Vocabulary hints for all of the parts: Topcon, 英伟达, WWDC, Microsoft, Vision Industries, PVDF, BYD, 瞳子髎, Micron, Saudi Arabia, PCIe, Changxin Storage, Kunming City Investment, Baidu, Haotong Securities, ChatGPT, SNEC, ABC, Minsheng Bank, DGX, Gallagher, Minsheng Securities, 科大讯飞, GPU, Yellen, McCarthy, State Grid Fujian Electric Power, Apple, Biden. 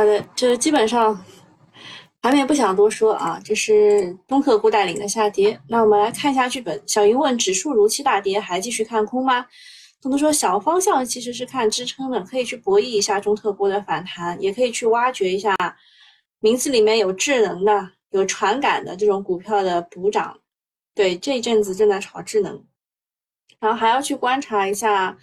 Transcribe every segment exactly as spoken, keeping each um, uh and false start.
好的，这基本上盘面不想多说啊，这是中特股带领的下跌。那我们来看一下剧本。小云问指数如期大跌，还继续看空吗？总的说，小方向其实是看支撑的，可以去博弈一下中特股的反弹，也可以去挖掘一下名字里面有智能的、有传感的这种股票的补涨。对，这一阵子正在炒智能，然后还要去观察一下。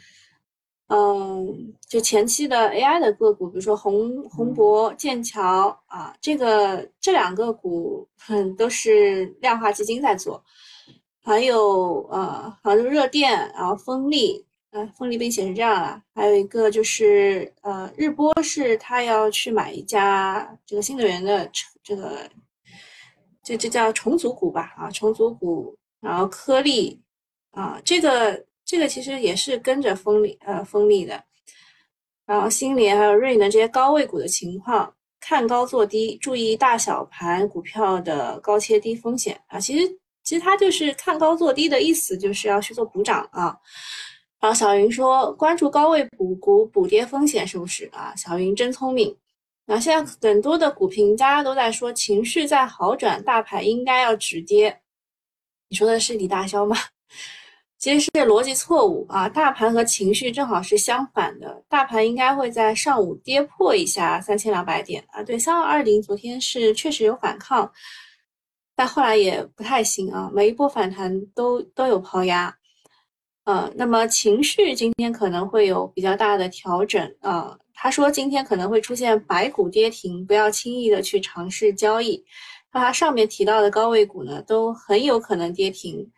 嗯，就前期的 A I 的个股，比如说宏宏博、剑桥啊，这个这两个股很都是量化基金在做，还有呃，好像热电，然后风力，呃，风力被显示这样了，还有一个就是呃，日波是他要去买一家这个新能源的这个，这这叫重组股吧啊，重组股，然后颗粒啊，这个。这个其实也是跟着风力呃风力的，然后新联还有瑞能这些高位股的情况，看高做低，注意大小盘股票的高切低风险啊。其实其实它就是看高做低的意思，就是要去做补涨啊。然后小云说关注高位补股补跌风险是不是啊？小云真聪明。然后现在很多的股评家都在说情绪在好转，大盘应该要止跌。你说的是李大霄吗？其实是逻辑错误啊！大盘和情绪正好是相反的，大盘应该会在上午跌破一下三千两百点啊。对，三二二零昨天是确实有反抗，但后来也不太行啊。每一波反弹都都有抛压，呃，那么情绪今天可能会有比较大的调整啊。他说今天可能会出现白股跌停，不要轻易的去尝试交易。那他上面提到的高位股呢，都很有可能跌停。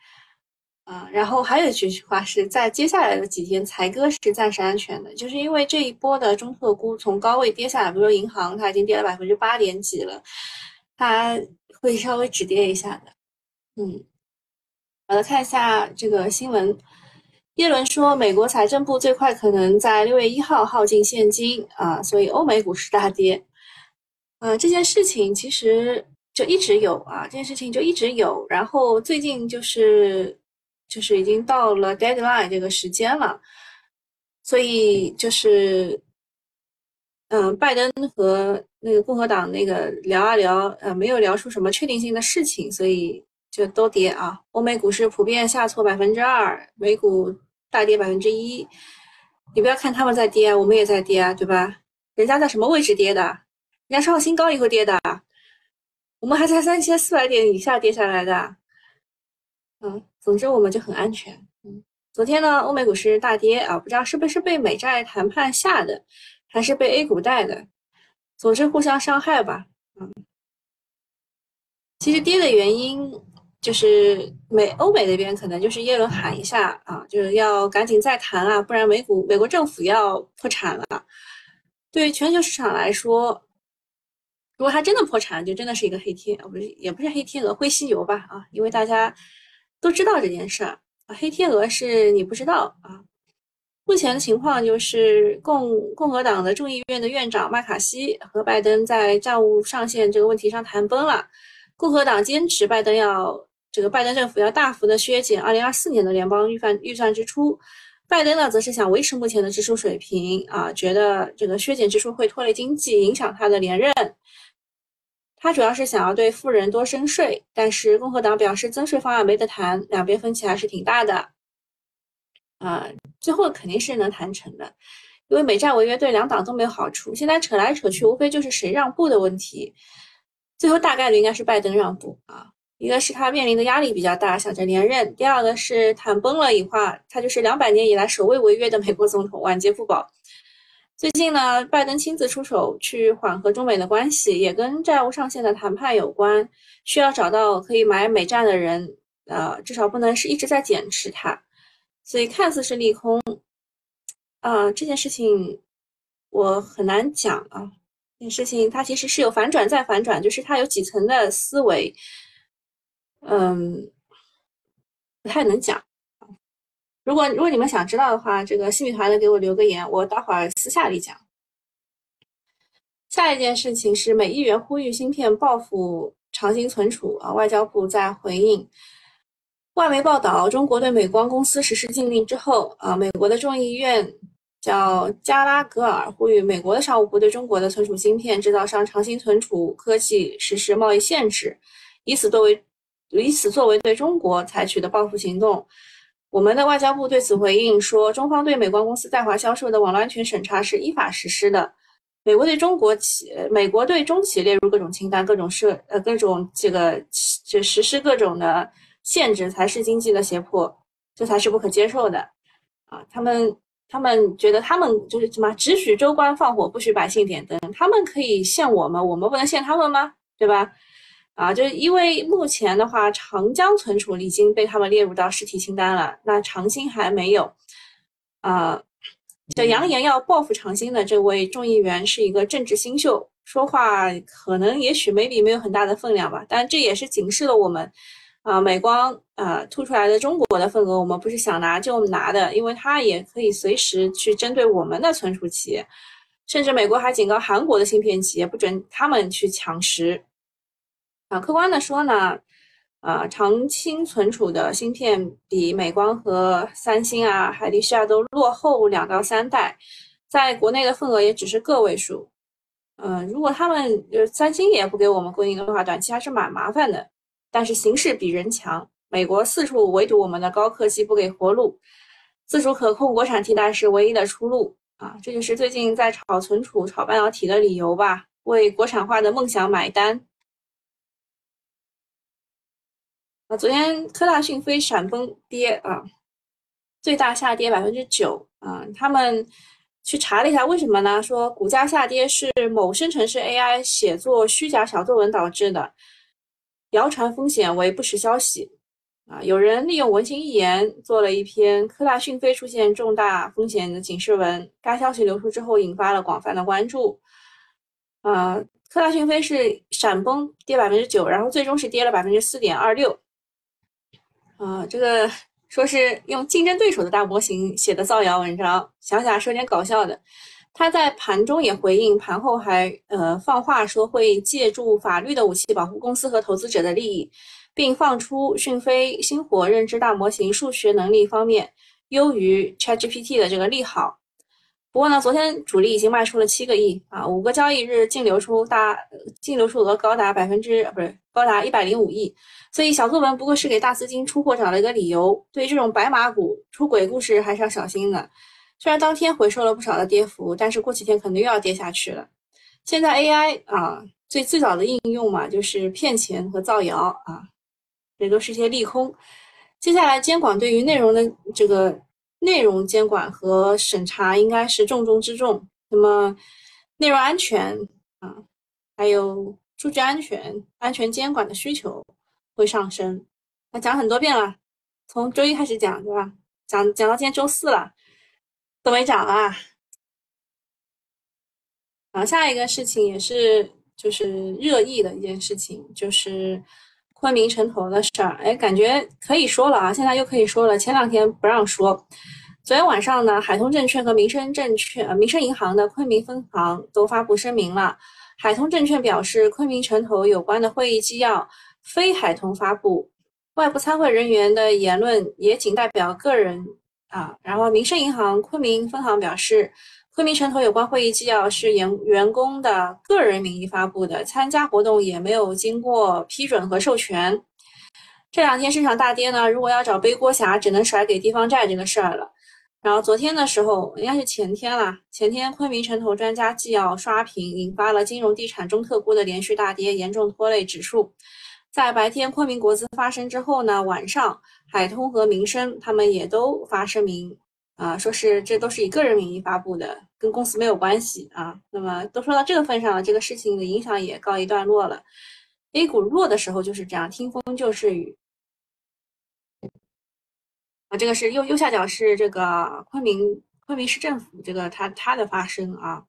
啊，然后还有一句话是在接下来的几天，裁割是暂时安全的，就是因为这一波的中特估从高位跌下来，比如说银行，它已经跌了百分之八点几了，它会稍微止跌一下的。嗯，好的，看一下这个新闻，耶伦说美国财政部最快可能在六月一号耗尽现金啊，所以欧美股市大跌。呃，这件事情其实就一直有啊，这件事情就一直有，然后最近就是。就是已经到了 deadline 这个时间了，所以就是，嗯、呃，拜登和那个共和党那个聊啊聊，呃，没有聊出什么确定性的事情，所以就都跌啊。欧美股市普遍下挫百分之二，美股大跌百分之一。你不要看他们在跌，我们也在跌啊，对吧？人家在什么位置跌的？人家创新高以后跌的，我们还在三千四百点以下跌下来的。嗯，总之我们就很安全。嗯，昨天呢，欧美股市大跌啊，不知道是不是被美债谈判吓的，还是被 A 股带的。总之互相伤害吧。嗯，其实跌的原因就是美欧美那边可能就是耶伦喊一下啊，就是要赶紧再谈啊，不然美股美国政府要破产了。对于全球市场来说。如果它真的破产，就真的是一个黑天，不是也不是黑天鹅，灰犀牛吧啊，因为大家都知道这件事儿啊，黑天鹅是你不知道啊。目前的情况就是共共和党的众议院的院长麦卡锡和拜登在债务上限这个问题上谈崩了，共和党坚持拜登要这个拜登政府要大幅的削减二零二四年的联邦预算预算支出。拜登呢，则是想维持目前的支出水平啊，觉得这个削减支出会拖累经济，影响他的连任。他主要是想要对富人多征税，但是共和党表示增税方案没得谈，两边分歧还是挺大的。呃，最后肯定是能谈成的，因为美债违约对两党都没有好处，现在扯来扯去，无非就是谁让步的问题。最后大概率应该是拜登让步啊，一个是他面临的压力比较大，想着连任；第二个是谈崩了以后，他就是两百年以来首位违约的美国总统，晚节不保。最近呢，拜登亲自出手去缓和中美的关系，也跟债务上限的谈判有关，需要找到可以买美债的人，呃，至少不能是一直在减持它，所以看似是利空，啊、呃，这件事情我很难讲啊，这件事情它其实是有反转再反转，就是它有几层的思维，嗯，不太能讲。如果如果你们想知道的话，这个新米团的给我留个言，我待会儿私下里讲。下一件事情是美议员呼吁芯片报复长鑫存储啊，外交部在回应。外媒报道，中国对美光公司实施禁令之后，啊，美国的众议院叫加拉格尔呼吁美国的商务部对中国的存储芯片制造商长鑫存储科技实施贸易限制，以此作为以此作为对中国采取的报复行动。我们的外交部对此回应说，中方对美光公司在华销售的网络安全审查是依法实施的。美国对中国企，美国对中企列入各种清单，各种设呃各种这个就实施各种的限制，才是经济的胁迫，这才是不可接受的啊！他们他们觉得他们就是什么只许州官放火，不许百姓点灯，他们可以限我们，我们不能限他们吗？对吧？啊，就是因为目前的话，长江存储已经被他们列入到实体清单了，那长鑫还没有。呃，这扬言要报复长鑫的这位众议员是一个政治新秀，说话可能也许 maybe 没有很大的分量吧，但这也是警示了我们，啊、呃，美光啊、呃、吐出来的中国的份额，我们不是想拿就拿的，因为它也可以随时去针对我们的存储企业，甚至美国还警告韩国的芯片企业不准他们去抢食。啊，客观的说呢，呃，长鑫存储的芯片比美光和三星啊、海力士啊都落后两到三代，在国内的份额也只是个位数。嗯、呃，如果他们三星也不给我们供应的话，短期还是蛮麻烦的。但是形势比人强，美国四处围堵我们的高科技，不给活路，自主可控国产替代是唯一的出路啊！这就是最近在炒存储、炒半导体的理由吧，为国产化的梦想买单。啊，昨天科大讯飞闪崩跌啊，最大下跌 百分之九 啊。他们去查了一下，为什么呢？说股价下跌是某生成式 A I 写作虚假小作文导致的，谣传风险为不实消息啊。有人利用文心一言做了一篇科大讯飞出现重大风险的警示文，该消息流出之后引发了广泛的关注。啊，科大讯飞是闪崩跌 百分之九， 然后最终是跌了 百分之四点二六。啊、呃，这个说是用竞争对手的大模型写的造谣文章，想想是有点搞笑的。他在盘中也回应，盘后还呃放话说会借助法律的武器保护公司和投资者的利益，并放出讯飞星火认知大模型数学能力方面优于 ChatGPT 的这个利好。不过呢，昨天主力已经卖出了七个亿啊，五个交易日净流出大净流出额高达百分之不是高达一百零五亿，所以小作文不过是给大资金出货找了一个理由。对于这种白马股出轨故事还是要小心的。虽然当天回收了不少的跌幅，但是过几天可能又要跌下去了。现在 A I 啊，最最早的应用嘛，就是骗钱和造谣啊，这都是一些利空。接下来监管对于内容的这个。内容监管和审查应该是重中之重，那么内容安全啊，还有数据安全、安全监管的需求会上升。那讲很多遍了，从周一开始讲，对吧？讲讲到今天周四了，都没讲啊。然后下一个事情也是就是热议的一件事情，就是昆明城投的事儿，哎，感觉可以说了啊，现在又可以说了。前两天不让说，昨天晚上呢，海通证券和民生证券、呃、民生银行的昆明分行都发布声明了。海通证券表示，昆明城投有关的会议纪要非海通发布，外部参会人员的言论也仅代表个人啊。然后，民生银行昆明分行表示，昆明城投有关会议纪要是员员工的个人名义发布的，参加活动也没有经过批准和授权。这两天市场大跌呢，如果要找背锅侠，只能甩给地方债这个事儿了。然后昨天的时候，应该是前天啦，前天昆明城投专家纪要刷屏，引发了金融地产中特估的连续大跌，严重拖累指数。在白天昆明国资发声之后呢，晚上海通和民生他们也都发声明。啊，说是这都是以个人名义发布的，跟公司没有关系啊。那么都说到这个份上了，这个事情的影响也告一段落了。A 股弱的时候就是这样，听风就是雨。啊，这个是右右下角是这个昆明昆明市政府这个他他的发声啊，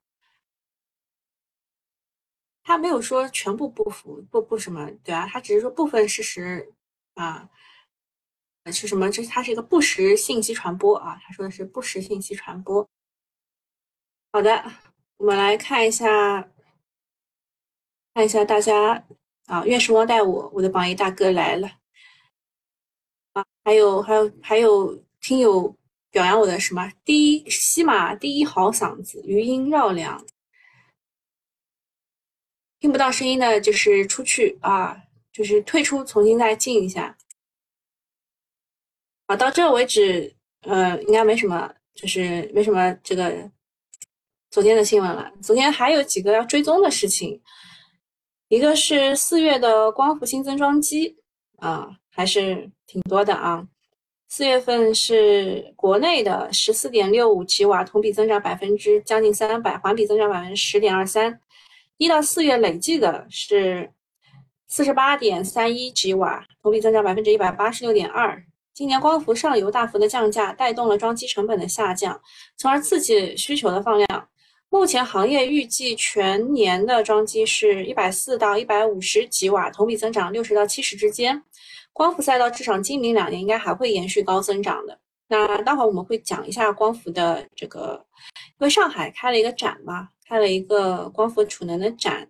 他没有说全部不服不不什么，对啊，他只是说部分事实啊。是什么？这它是一个不实信息传播啊，他说的是不实信息传播。好的，我们来看一下，看一下大家啊，愿时光带我，我的榜一大哥来了啊，还有还有还有听友表扬我的什么第一西马第一好嗓子，余音绕梁。听不到声音的，就是出去啊，就是退出，重新再进一下。好，到这为止，呃，应该没什么，就是没什么这个昨天的新闻了。昨天还有几个要追踪的事情，一个是四月的光伏新增装机啊，还是挺多的啊。四月份是国内的 十四点六五吉瓦，同比增长百分之将近三百，环比增长百分之 十点二三。一到四月累计的是 四十八点三一吉瓦，同比增长百分之 一百八十六点二。今年光伏上游大幅的降价，带动了装机成本的下降，从而刺激需求的放量。目前行业预计全年的装机是一百四十到一百五十吉瓦，同比增长六十到七十之间。光伏赛道至少今明两年应该还会延续高增长的。那待会儿我们会讲一下光伏的这个，因为上海开了一个展嘛，开了一个光伏储能的展，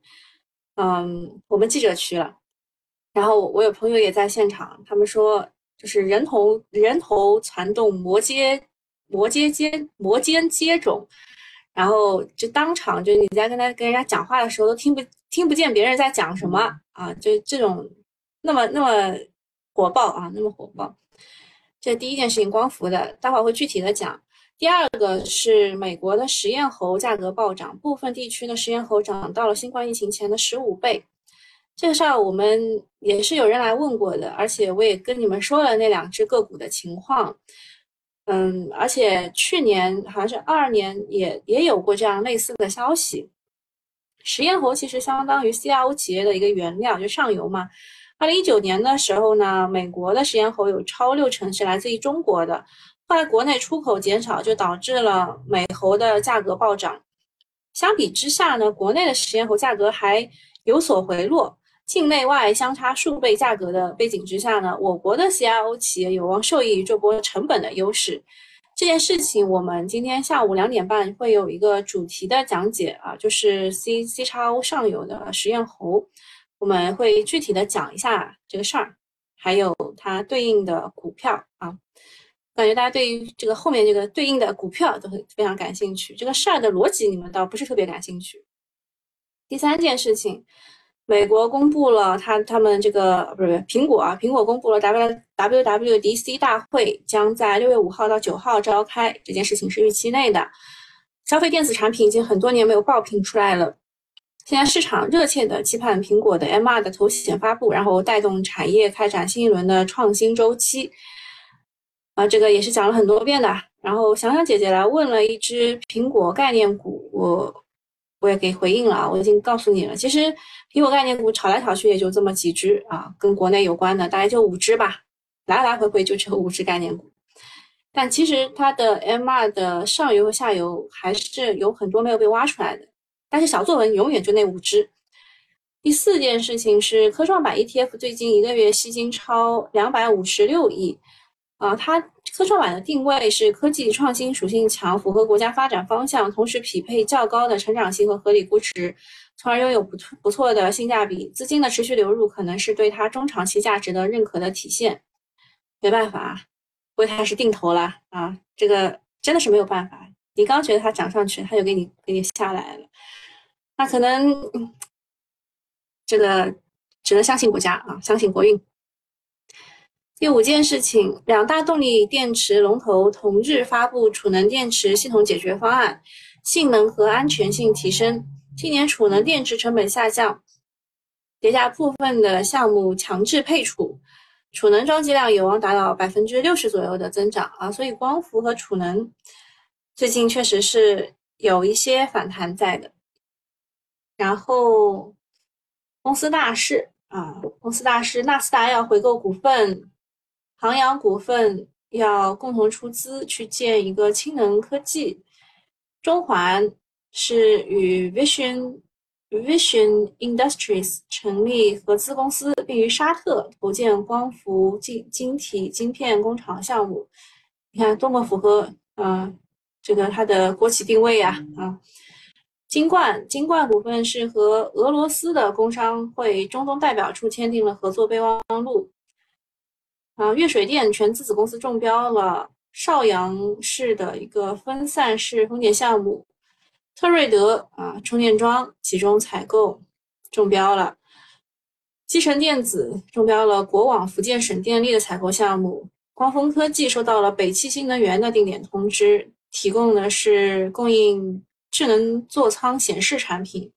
嗯，我们记者去了，然后我有朋友也在现场，他们说就是人头人头攒动，摩肩摩肩接摩肩接踵。然后就当场就你在跟他跟人家讲话的时候都听不听不见别人在讲什么啊，就这种那么那么火爆啊，那么火爆。这第一件事情，光伏的，待会儿会具体的讲。第二个是美国的实验猴价格暴涨，部分地区的实验猴涨到了新冠疫情前的十五倍。这个事儿我们也是有人来问过的，而且我也跟你们说了那两只个股的情况。嗯，而且去年好像是二二年也也有过这样类似的消息。实验猴其实相当于 C R O 企业的一个原料，就上游嘛。二零一九年的时候呢，美国的实验猴有超六成是来自于中国的，后来国内出口减少，就导致了美猴的价格暴涨。相比之下呢，国内的实验猴价格还有所回落。境内外相差数倍价格的背景之下呢，我国的 C R O 企业有望受益于这波成本的优势。这件事情我们今天下午两点半会有一个主题的讲解啊，就是 C C X O 上游的实验猴，我们会具体的讲一下这个事儿，还有它对应的股票啊。感觉大家对于这个后面这个对应的股票都会非常感兴趣，这个事儿的逻辑你们倒不是特别感兴趣。第三件事情。美国公布了他他们这个不是苹果啊，苹果公布了 W W D C 大会将在六月五号到九号召开，这件事情是预期内的。消费电子产品已经很多年没有爆品出来了，现在市场热切的期盼苹果的 M R 的头显发布，然后带动产业开展新一轮的创新周期。啊，这个也是讲了很多遍的。然后想想姐姐来问了一只苹果概念股，我。我也给回应了啊，我已经告诉你了。其实苹果概念股炒来炒去也就这么几只啊，跟国内有关的大概就五只吧，来来回回就这五只概念股。但其实它的 M R 的上游和下游还是有很多没有被挖出来的，但是小作文永远就那五只。第四件事情是科创板 E T F 最近一个月吸金超两百五十六亿啊，它科创板的定位是科技创新属性强，符合国家发展方向，同时匹配较高的成长性和合理估值，从而拥有不错的性价比。资金的持续流入可能是对它中长期价值的认可的体现。没办法，因为它是定投了啊，这个真的是没有办法。你刚觉得它涨上去，它就给你给你下来了。那可能这个只能相信国家啊，相信国运。第五件事情，两大动力电池龙头同日发布储能电池系统解决方案，性能和安全性提升。今年储能电池成本下降，叠加部分的项目强制配储，储能装机量有望达到 百分之六十 左右的增长啊。所以光伏和储能最近确实是有一些反弹在的。然后公司大事啊，公司大事，纳斯达要回购股份。航阳股份要共同出资去建一个氢能科技，中环是与 Vision, Vision Industries 成立合资公司，并于沙特投建光伏晶体晶片工厂项目。你看多么符合呃这个它的国企定位啊啊！金冠金冠股份是和俄罗斯的工商会中东代表处签订了合作备忘录。啊，越水电全资子公司中标了邵阳市的一个分散式风电项目特瑞德啊充电桩集中采购中标了，基成电子中标了国网福建省电力的采购项目，光峰科技收到了北汽新能源的定点通知，提供的是供应智能座舱显示产品。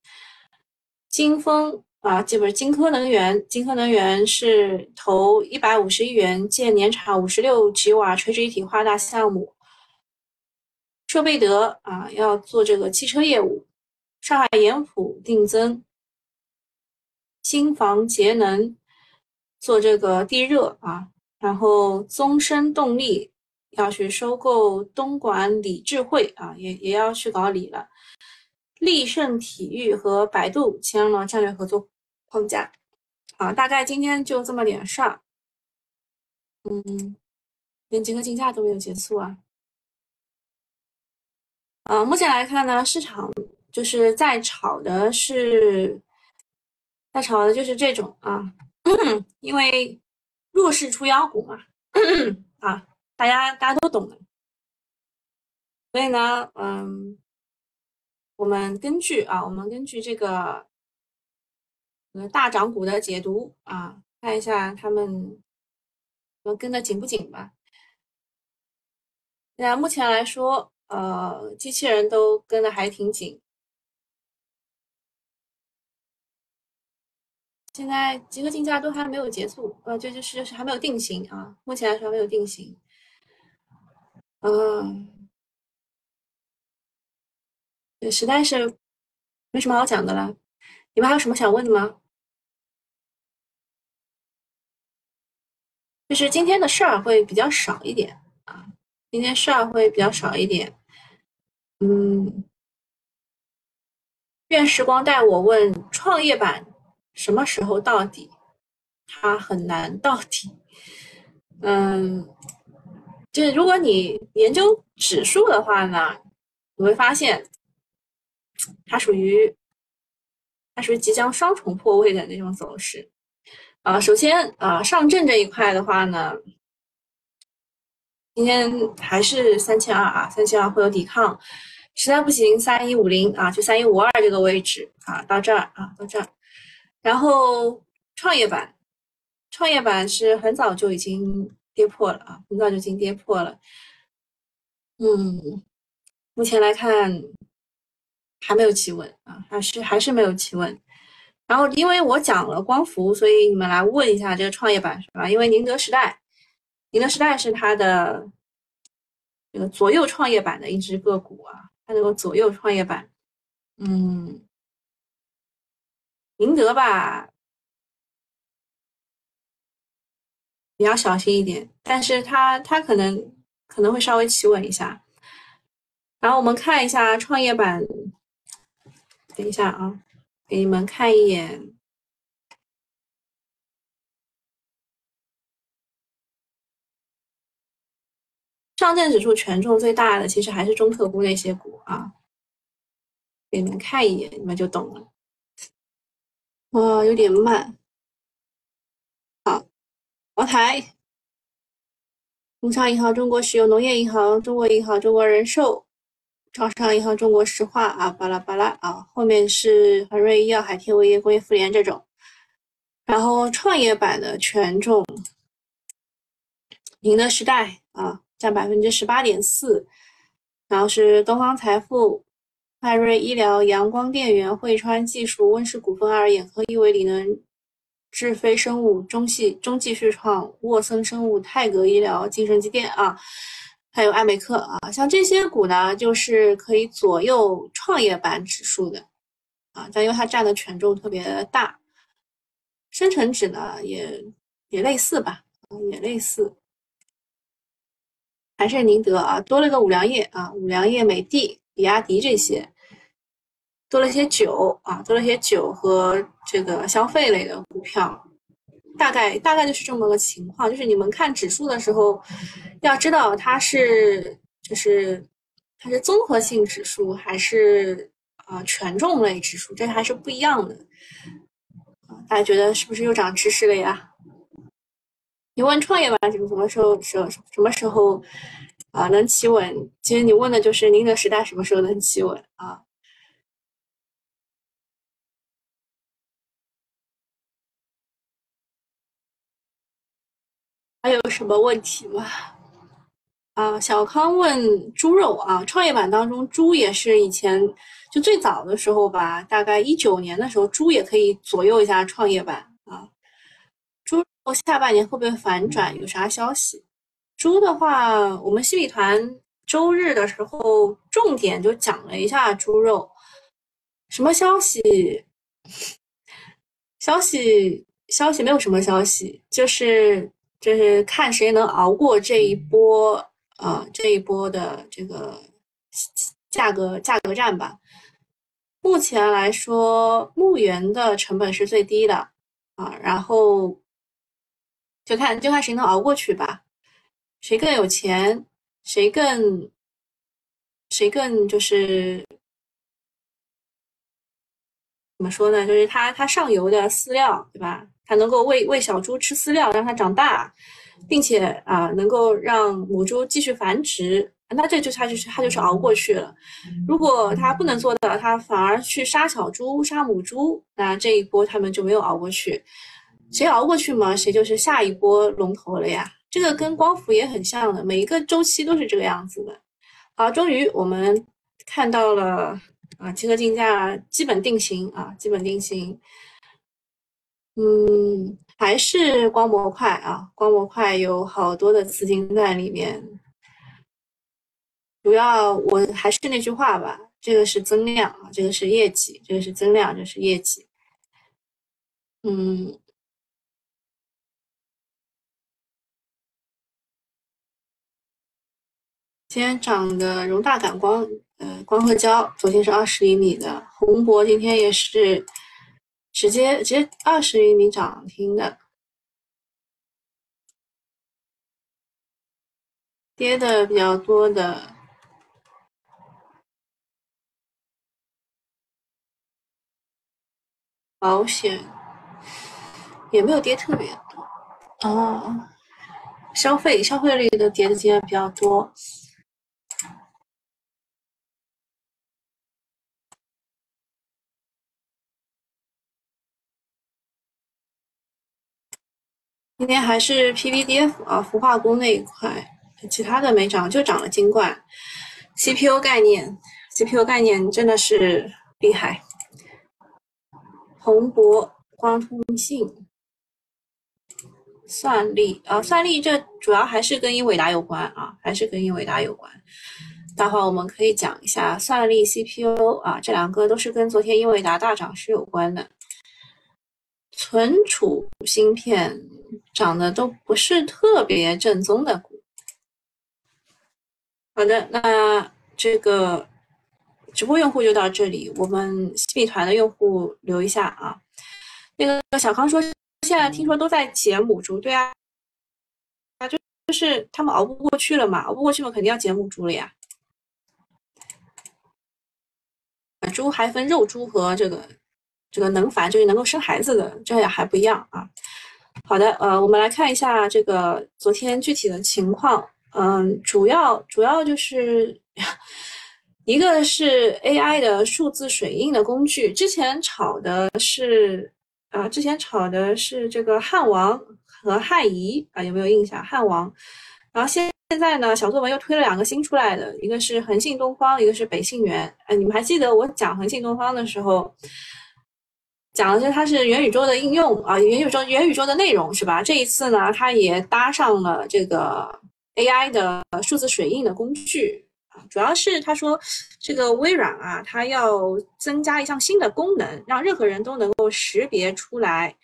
金峰啊，这不是金科能源，金科能源是投一百五十亿元建年产五十六吉瓦垂直一体化大项目。舍贝德啊要做这个汽车业务。上海盐浦定增。新房节能做这个地热啊，然后宗申动力要去收购东莞理智慧啊，也也要去搞理了。力盛体育和百度签了战略合作框架。好，大概今天就这么点事儿。嗯，连结合竞价都没有结束啊。啊，目前来看呢，市场就是在炒的是，在炒的就是这种啊，因为弱势出妖股嘛，啊，大家大家都懂的。所以呢，嗯。我们根据啊，我们根据这个呃大涨股的解读啊，看一下他们能跟得紧不紧吧。那目前来说，呃，机器人都跟得还挺紧。现在集合竞价都还没有结束，呃，这就是就是还没有定型啊，目前来说还没有定型。嗯、呃。实在是没什么好讲的了，你们还有什么想问的吗？就是今天的事儿会比较少一点啊，今天事儿会比较少一点。嗯，愿时光带我问创业板什么时候到底，它很难到底。嗯，就是如果你研究指数的话呢，你会发现。它属于，它属于即将双重破位的那种走势，啊、呃，首先啊、呃，上证这一块的话呢，今天还是三千二啊，三千二会有抵抗，实在不行三一五零啊，就三一五二这个位置啊，到这儿啊，到这儿，然后创业板，创业板是很早就已经跌破了啊，很早就已经跌破了，嗯，目前来看。还没有企稳啊，还是还是没有企稳。然后因为我讲了光伏，所以你们来问一下这个创业板是吧？因为宁德时代，宁德时代是它的这个左右创业板的一只个股啊，它能够左右创业板。嗯，宁德吧，你要小心一点，但是它它可能可能会稍微企稳一下。然后我们看一下创业板。等一下啊，给你们看一眼。上证指数权重最大的其实还是中特估那些股啊，给你们看一眼，你们就懂了。哦，有点慢。好，茅台、工商银行、中国石油、农业银行、中国银行、中国人寿。招商银行、中国石化啊，巴拉巴拉啊，后面是恒瑞医药、海天味业、工业妇联这种。然后创业板的权重，宁德时代啊，占百分之十八点四，然后是东方财富、迈瑞医疗、阳光电源、汇川技术、温氏股份、爱尔眼科、亿维锂能、智飞生物、中系中继续创、沃森生物、泰格医疗、金盛机电啊。还有艾美克啊，像这些股呢，就是可以左右创业板指数的啊，但因为它占的权重特别的大，深成指呢也也类似吧，也类似，还是宁德啊，多了个五粮液啊，五粮液、美的、比亚迪这些，多了些酒啊，多了些酒和这个消费类的股票。大概大概就是这么个情况，就是你们看指数的时候，要知道它是就是它是综合性指数还是啊、呃、权重类指数，这还是不一样的。啊、呃，大家觉得是不是又长知识了呀？你问创业板指数什么时候什什么时候啊，能企稳。其实你问的就是您的时代什么时候能企稳啊？还有什么问题吗？啊，小康问猪肉啊，创业板当中猪也是以前就最早的时候吧，大概一九年的时候，猪也可以左右一下创业板啊。猪肉下半年会不会反转？有啥消息？猪的话，我们西米团周日的时候重点就讲了一下猪肉，什么消息？消息消息没有什么消息，就是就是看谁能熬过这一波。啊，这一波的这个价格价格战吧，目前来说，牧原的成本是最低的啊，然后就看就看谁能熬过去吧，谁更有钱，谁更谁更就是怎么说呢？就是他他上游的饲料，对吧？他能够喂喂小猪吃饲料，让它长大。并且啊，能够让母猪继续繁殖，那这就它就是它就是熬过去了。如果它不能做到，它反而去杀小猪、杀母猪，那这一波他们就没有熬过去。谁熬过去嘛，谁就是下一波龙头了呀。这个跟光伏也很像的，每一个周期都是这个样子的。好，终于我们看到了啊，集合竞价基本定型啊，基本定型。嗯。还是光模块啊，光模块有好多的资金在里面。主要我还是那句话吧，这个是增量啊，这个是业绩，这个是增量，这个、是业绩。嗯，今天涨的容大感光，呃，光刻胶，昨天是二十厘米的，宏博今天也是。直接直接二十厘米涨停的，跌的比较多的，保险也没有跌特别多哦。消费消费类的跌的今天比较多。今天还是 P V D F 啊，氟化工那一块，其他的没涨，就涨了金冠、C P U 概念、C P U 概念真的是厉害。宏博、光通信、算力啊，算力这主要还是跟英伟达有关啊，还是跟英伟达有关。待会我们可以讲一下算力、C P U 啊，这两个都是跟昨天英伟达大涨是有关的。存储芯片涨的都不是特别正宗的股。好的，那这个直播用户就到这里，我们西米团的用户留一下啊。那个小康说，现在听说都在减母猪，对啊，啊就就是他们熬不过去了嘛，熬不过去嘛，肯定要减母猪了呀。猪还分肉猪和这个。这个能繁就是能够生孩子的，这也还不一样啊。好的，呃，我们来看一下这个昨天具体的情况。嗯，主要主要就是一个是 A I 的数字水印的工具，之前炒的是啊，之前炒的是这个汉王和汉仪啊，有没有印象？汉王，然后现现在呢，小作文又推了两个新出来的，一个是恒信东方，一个是北信源。哎、啊，你们还记得我讲恒信东方的时候？讲的是它是元宇宙的应用啊，元宇宙元宇宙的内容是吧？这一次呢，它也搭上了这个 A I 的数字水印的工具啊，主要是他说这个微软啊，它要增加一项新的功能，让任何人都能够识别出来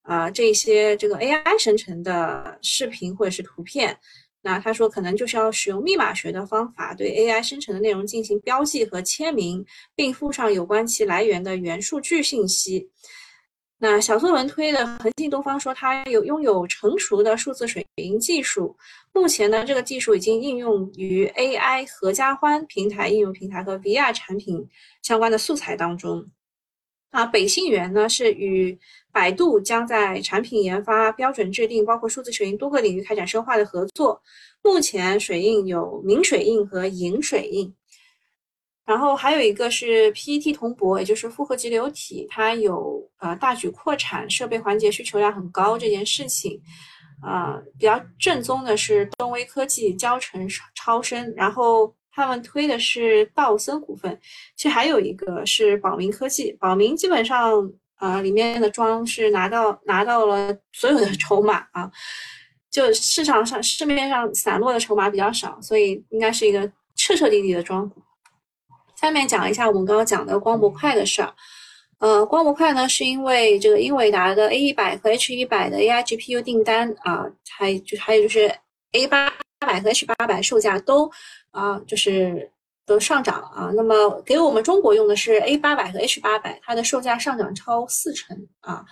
啊这些这个 A I 生成的视频或者是图片。那他说可能就是要使用密码学的方法对 A I 生成的内容进行标记和签名，并附上有关其来源的元数据信息。那小作文推的恒信东方说它有拥有成熟的数字水印技术，目前呢这个技术已经应用于 A I 合家欢平台应用平台和 V R 产品相关的素材当中。啊，北信源呢是与百度将在产品研发、标准制定，包括数字水印多个领域开展深化的合作。目前水印有明水印和银水印，然后还有一个是 P E T 铜箔，也就是复合集流体，它有呃大举扩产，设备环节需求量很高这件事情。呃，比较正宗的是东威科技、交城超声，然后他们推的是道森股份，其实还有一个是宝明科技。宝明基本上呃里面的庄是拿到拿到了所有的筹码啊，就市场上市面上散落的筹码比较少，所以应该是一个彻彻底底的庄股。下面讲一下我们刚刚讲的光博快的事儿。呃，光博快呢是因为这个英伟达的 A 一百 和 H 一百 的 A I G P U 订单啊，还有就还有就是 A 八百 和 H 八百 售价都啊，就是都上涨啊。那么给我们中国用的是 A 八百 和 H 八百， 它的售价上涨超四成啊。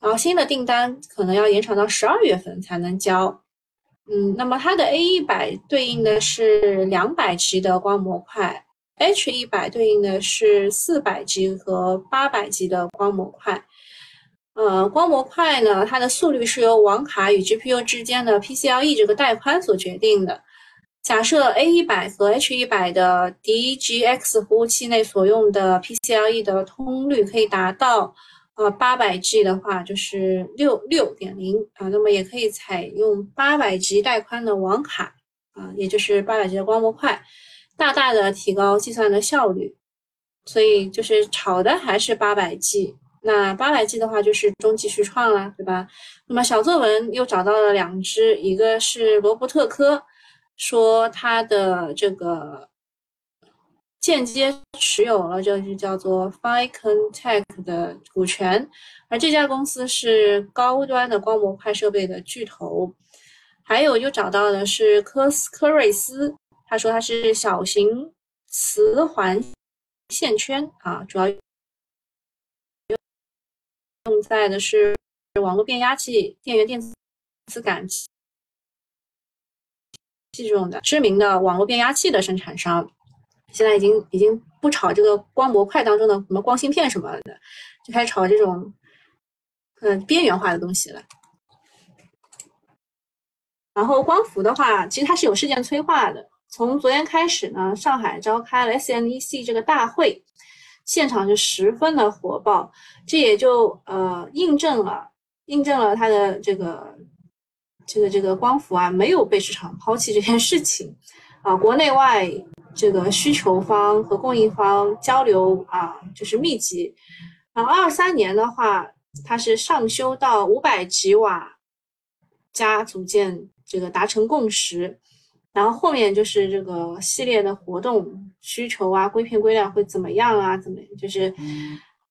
然后新的订单可能要延长到十二月份才能交。嗯，那么它的 A 一百 对应的是两百 G 的光模块， H 一百 对应的是 四百 G 和 八百 G 的光模块。呃，光模块呢，它的速率是由网卡与 G P U 之间的 P C L E 这个带宽所决定的。假设 A 一百 和 H 一百 的 D G X 服务器内所用的 P C L E 的通率可以达到呃 八百 G 的话，就是 六点零 啊，那么也可以采用 八百 G 带宽的网卡啊，也就是 八百 G 的光模块，大大的提高计算的效率。所以就是炒的还是 八百 G， 那 八百 G 的话就是中继续创啦，对吧？那么小作文又找到了两只，一个是罗伯特科，说他的这个间接持有了这就叫做 FiconTech 的股权，而这家公司是高端的光模块设备的巨头。还有又找到的是科斯科瑞斯，他说他是小型磁环线圈啊，主要用在的是网络变压器、电源电磁感器这种的知名的网络变压器的生产商，现在已经已经不炒这个光模块当中的什么光芯片什么的，就开始炒这种嗯、呃、边缘化的东西了。然后光伏的话，其实它是有事件催化的。从昨天开始呢，上海召开了 S N E C 这个大会，现场是十分的火爆，这也就呃印证了印证了它的这个。这个这个光伏啊没有被市场抛弃这件事情啊，国内外这个需求方和供应方交流啊就是密集。然后二三年的话，它是上修到五百吉瓦加组件这个达成共识，然后后面就是这个系列的活动需求啊硅片硅料会怎么样啊，怎么就是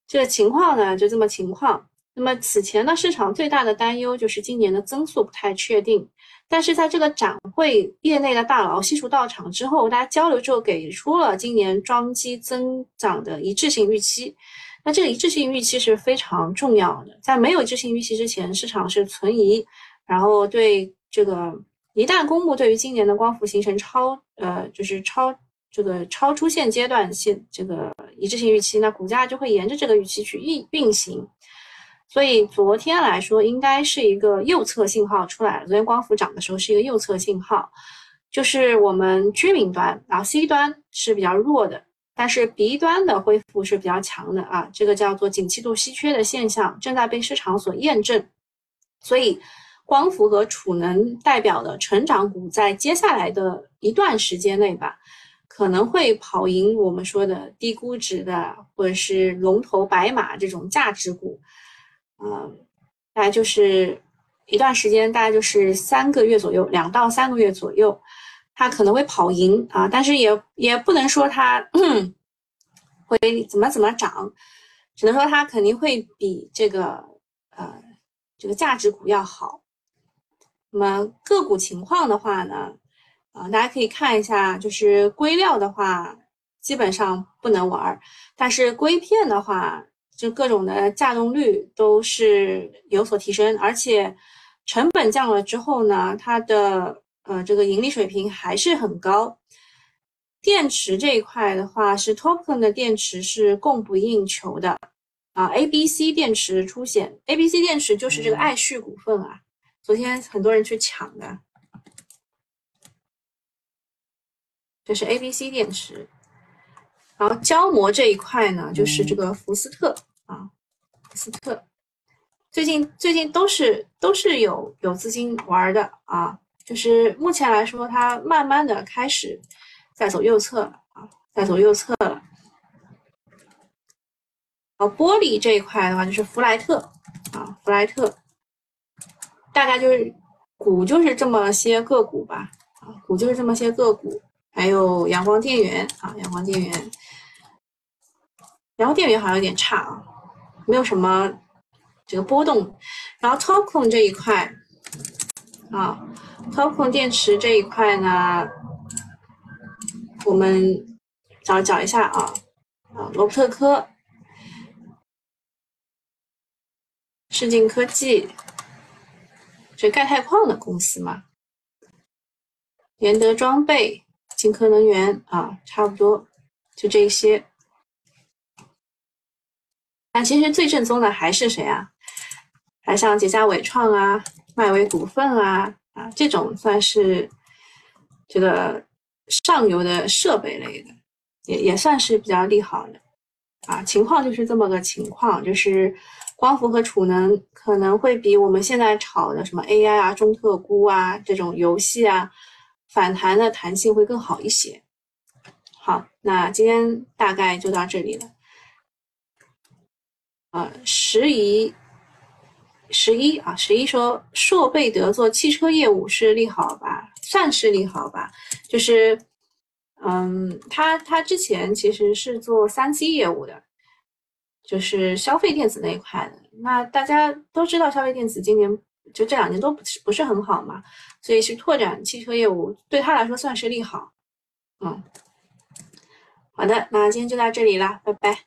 这个情况呢就这么情况。那么此前呢，市场最大的担忧就是今年的增速不太确定，但是在这个展会业内的大佬悉数到场之后，大家交流之后给出了今年装机增长的一致性预期。那这个一致性预期是非常重要的，在没有一致性预期之前，市场是存疑，然后对这个一旦公布对于今年的光伏形成超呃就是超这个超出现阶段现这个一致性预期，那股价就会沿着这个预期去运行。所以昨天来说应该是一个右侧信号出来了，昨天光伏涨的时候是一个右侧信号，就是我们居民端然后 C 端是比较弱的，但是 B 端的恢复是比较强的啊，这个叫做景气度稀缺的现象正在被市场所验证。所以光伏和储能代表的成长股在接下来的一段时间内吧，可能会跑赢我们说的低估值的或者是龙头白马这种价值股。嗯，大概就是一段时间，大概就是三个月左右，两到三个月左右，它可能会跑赢啊，但是也也不能说它、嗯、会怎么怎么涨，只能说它肯定会比这个呃这个价值股要好。那么个股情况的话呢，啊、呃，大家可以看一下，就是硅料的话基本上不能玩，但是硅片的话。就各种的价动率都是有所提升，而且成本降了之后呢，它的呃这个盈利水平还是很高。电池这一块的话，是 Topcon 的电池是供不应求的，啊 A B C 电池出现 ，A B C 电池就是这个爱旭股份啊，昨天很多人去抢的，这是 A B C 电池。然后胶膜这一块呢，就是这个福斯特啊，福斯特，最近最近都是都是有有资金玩的啊，就是目前来说，它慢慢的开始在走右侧了啊，在走右侧了。 玻璃这一块的话，就是弗莱特啊，弗莱特，大概就是股就是这么些个股吧，啊，股就是这么些个股，还有阳光电源啊，阳光电源，阳光电源好像有点差啊，没有什么这个波动。然后 Topcon 这一块啊 ，Topcon 电池这一块呢，我们找找一下啊，啊，罗伯特科。 世镜科技，这钙钛矿的公司嘛，联德装备、金科能源啊，差不多就这些。那其实最正宗的还是谁啊？还像捷佳伟创啊、迈威股份啊啊这种算是这个上游的设备类的，也也算是比较利好的啊。情况就是这么个情况，就是。 光伏和储能可能会比我们现在炒的什么 A I 啊、中特估啊这种游戏啊反弹的弹性会更好一些。好，那今天大概就到这里了。呃，十一，十一啊，十一说硕贝德做汽车业务是利好吧？算是利好吧，就是，嗯，他他之前其实是做三C 业务的。 就是消费电子那一块的，那大家都知道，消费电子今年就这两年都不是不是很好嘛，所以去拓展汽车业务对他来说算是利好。嗯，好的，那今天就到这里啦，拜拜。